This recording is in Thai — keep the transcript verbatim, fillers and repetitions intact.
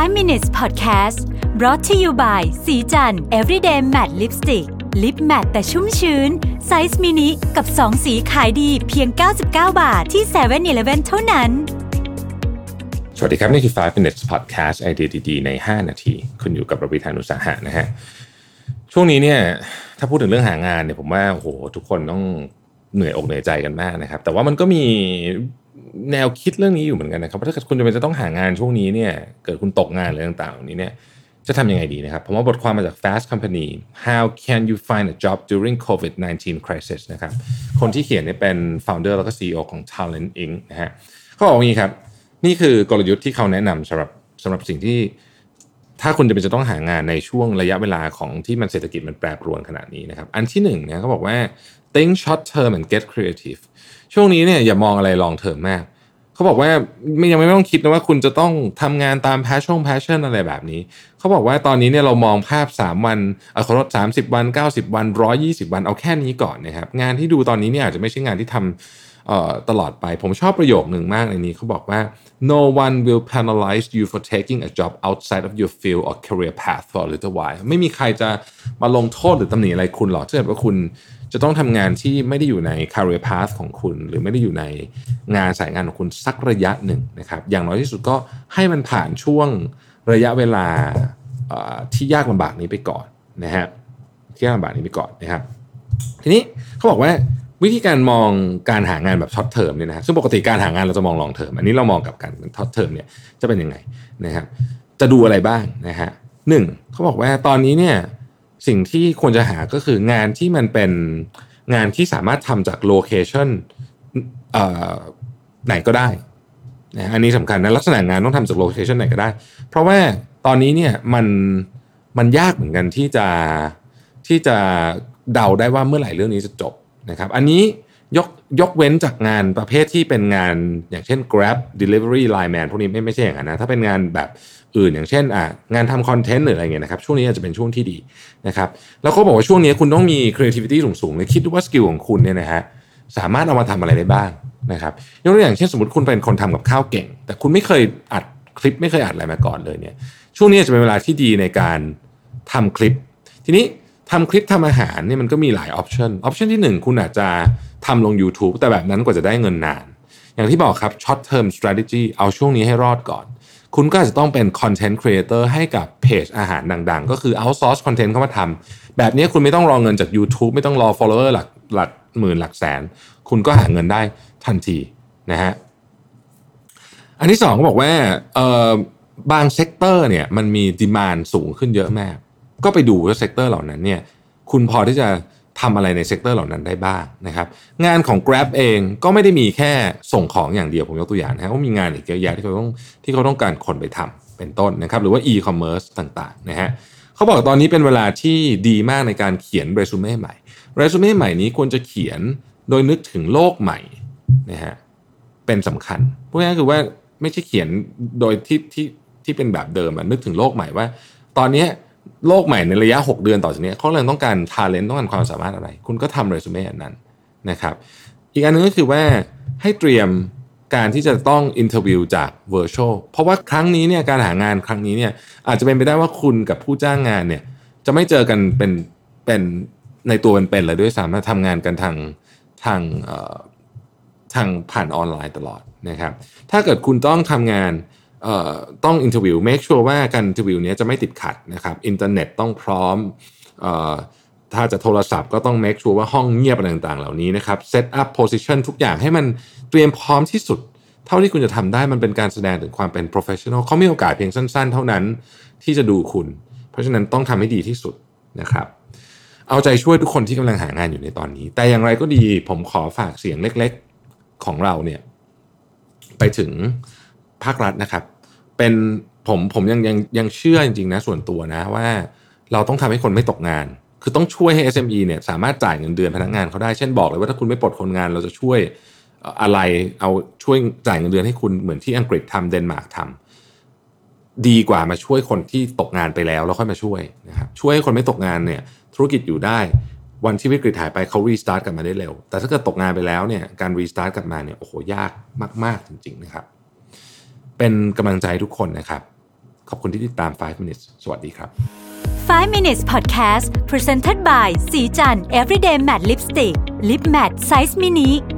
ไฟว์ minutes podcast brought to you by สีจัน everyday matte lipstick lip matte แต่ชุ่มชื้นไซส์มินิกับสองสีขายดีเพียงเก้าสิบเก้าบาทที่ เซเว่นอีเลฟเว่น เท่านั้นสวัสดีครับนี่คือไฟว์ minutes podcast ไอเดียดีๆในห้านาทีคุณอยู่กับรวิธานุสาหะนะฮะช่วงนี้เนี่ยถ้าพูดถึงเรื่องหางานเนี่ยผมว่าโอ้โหทุกคนต้องเหนื่อยอกเหนื่อยใจกันมากนะครับแต่ว่ามันก็มีแนวคิดเรื่องนี้อยู่เหมือนกันนะครับว่าถ้าเกิดคุณจำเป็นจะต้องหางานช่วงนี้เนี่ยเกิดคุณตกงานอะไรต่างๆนี้เนี่ยจะทำยังไงดีนะครับผมเอาบทความมาจาก Fast Company How can you find a job during โควิดสิบเก้า crisis นะครับคนที่เขียนเนี่ยเป็น founder แล้วก็ ซี อี โอ ของ Talent อิงค์ นะฮะเขาบอกอย่างนี้ครับนี่คือกลยุทธ์ที่เขาแนะนำสำหรับสำหรับสิ่งที่ถ้าคุณจะเป็นจะต้องหางานในช่วงระยะเวลาของที่มันเศรษฐกิจมันแปรปรวนขนาดนี้นะครับอันที่หนึ่งเนี่ยเขาบอกว่า think short term and get creative ช่วงนี้เนี่ยอย่ามองอะไร long term มากเขาบอกว่าไม่ยังไม่ต้องคิดนะว่าคุณจะต้องทำงานตาม passion passion อะไรแบบนี้เขาบอกว่าตอนนี้เนี่ยเรามองภาพสามวันเอ่อขอโทษสามสิบวันเก้าสิบวันหนึ่งร้อยยี่สิบวันเอาแค่นี้ก่อนนะครับงานที่ดูตอนนี้เนี่ยอาจจะไม่ใช่งานที่ทำเอ่อตลอดไปผมชอบประโยคนึงมากในนี้เขาบอกว่า no one will penalize you for taking a job outside of your field or career path for a little while ไม่มีใครจะมาลงโทษหรือตำหนิอะไรคุณหรอกถ้าเกิดว่าคุณจะต้องทำงานที่ไม่ได้อยู่ใน career path ของคุณหรือไม่ได้อยู่ในงานสายงานของคุณสักระยะหนึ่งนะครับอย่างน้อยที่สุดก็ให้มันผ่านช่วงระยะเวลาที่ยากลำบากนี้ไปก่อนนะฮะที่ยากลำบากนี้ไปก่อนนะครับทีนี้เขาบอกว่าวิธีการมองการหางานแบบ short term เนี่ยนะซึ่งปกติการหางานเราจะมอง long term อันนี้เรามองกับการ short term เนี่ยจะเป็นยังไงนะครับจะดูอะไรบ้างนะฮะหนึ่งเขาบอกว่าตอนนี้เนี่ยสิ่งที่ควรจะหาก็คืองานที่มันเป็นงานที่สามารถทำจากโลเคชั่นไหนก็ได้นะอันนี้สำคัญนะลักษณะงานต้องทำจากโลเคชั่นไหนก็ได้เพราะว่าตอนนี้เนี่ยมันมันยากเหมือนกันที่จะที่จะเดาได้ว่าเมื่อไหร่เรื่องนี้จะจบนะครับอันนี้ยกยกเว้นจากงานประเภทที่เป็นงานอย่างเช่น Grab Delivery Line Man พวกนี้ไม่ไม่ใช่อย่างนั้นนะถ้าเป็นงานแบบอื่นอย่างเช่นอ่ะงานทำคอนเทนต์หรืออะไรเงี้ยนะครับช่วงนี้อาจจะเป็นช่วงที่ดีนะครับแล้วก็บอกว่าช่วงนี้คุณต้องมี creativity สูงๆเลยคิดดูว่าสกิลของคุณเนี่ยนะฮะสามารถเอามาทำอะไรได้บ้างนะครับยกตัวอย่างเช่นสมมติคุณเป็นคนทำกับข้าวเก่งแต่คุณไม่เคยอัดคลิปไม่เคยอัดอะไรมาก่อนเลยเนี่ยช่วงนี้จะเป็นเวลาที่ดีในการทำคลิปทีนี้ทำคลิปทำอาหารเนี่ยมันก็มีหลาย option option ที่หนึ่งคุณอาจจะทำลง YouTube แต่แบบนั้นกว่าจะได้เงินนานอย่างที่บอกครับ short term strategy เอาช่วงนี้ให้รอดก่อนคุณก็อาจจะต้องเป็น content creator ให้กับเพจอาหารดังๆก็คือ outsource content เข้ามาทำแบบนี้คุณไม่ต้องรอเงินจาก YouTube ไม่ต้องรอ follower หลักหลักหมื่นหลักแสนคุณก็หาเงินได้ทันทีนะฮะอันที่สองก็บอกว่าเอ่อบางเซกเตอร์เนี่ยมันมี demand สูงขึ้นเยอะมากก็ไปดูว่าเซกเตอร์เหล่านั้นเนี่ยคุณพอที่จะทำอะไรในเซกเตอร์เหล่านั้นได้บ้างนะครับงานของ Grab เองก็ไม่ได้มีแค่ส่งของอย่างเดียวผมยกตัวอย่างนะฮะก็มีงานอีกเยอะแยะที่เขาต้องที่เขาต้องการคนไปทำเป็นต้นนะครับหรือว่า e-commerce ต่างๆนะฮะเขาบอกตอนนี้เป็นเวลาที่ดีมากในการเขียนเรซูเม่ใหม่เรซูเม่ใหม่นี้ควรจะเขียนโดยนึกถึงโลกใหม่นะฮะเป็นสำคัญพวกนี้คือว่าไม่ใช่เขียนโดยที่ที่ที่เป็นแบบเดิมนึกถึงโลกใหม่ว่าตอนนี้โลกใหม่ในระยะหกเดือนต่อจากนี้เขาเริ่มต้องการ talent ต้องการความสามารถอะไรคุณก็ทำเรซูเม่อันนั้นนะครับอีกอันนึงก็คือว่าให้เตรียมการที่จะต้อง interview จาก virtual เพราะว่าครั้งนี้เนี่ยการหางานครั้งนี้เนี่ยอาจจะเป็นไปได้ว่าคุณกับผู้จ้างงานเนี่ยจะไม่เจอกันเป็นเป็นในตัวเป็นๆเลยด้วยซ้ำนะทำงานกันทางทางเอ่อทางผ่านออนไลน์ตลอดนะครับถ้าเกิดคุณต้องทำงานเอ่อต้องอินเทอร์วิวเมคชัวร์ว่าการอินเทอร์วิวเนี้ยจะไม่ติดขัดนะครับอินเทอร์เน็ตต้องพร้อมเอ่อถ้าจะโทรศัพท์ก็ต้องเมคชัวร์ว่าห้องเงียบอะไรต่างๆเหล่านี้นะครับเซตอัพโพสิชันทุกอย่างให้มันเตรียมพร้อมที่สุดเท่าที่คุณจะทำได้มันเป็นการแสดงถึงความเป็นโปรเฟสชันนอลเขามีโอกาสเพียงสั้นๆเท่านั้นที่จะดูคุณเพราะฉะนั้นต้องทำให้ดีที่สุดนะครับเอาใจช่วยทุกคนที่กำลังหางานอยู่ในตอนนี้แต่อย่างไรก็ดีผมขอฝากเสียงเล็กๆของเราเนี่ยไปถึงภาครัฐนะครับเป็นผมผมยังยังยังเชื่อจริงๆนะส่วนตัวนะว่าเราต้องทำให้คนไม่ตกงานคือต้องช่วยให้ เอส เอ็ม อี เนี่ยสามารถจ่ายเงินเดือนพนักงานเขาได้เช่นบอกเลยว่าถ้าคุณไม่ปลดคนงานเราจะช่วยอะไรเอาช่วยจ่ายเงินเดือนให้คุณเหมือนที่อังกฤษทำเดนมาร์กทำดีกว่ามาช่วยคนที่ตกงานไปแล้วแล้วค่อยมาช่วยนะครับช่วยให้คนไม่ตกงานเนี่ยธุรกิจอยู่ได้วันที่วิกฤตหายไปเขารีสตาร์ทกลับมาได้เร็วแต่ถ้าเกิดตกงานไปแล้วเนี่ยการรีสตาร์ทกลับมาเนี่ยโอ้โหยากมากๆจริงๆนะครับเป็นกำลังใจทุกคนนะครับ ขอบคุณที่ติดตามไฟว์ minutes สวัสดีครับไฟว์ minutes podcast presented by สีจัน everyday matte lipstick lip matte size mini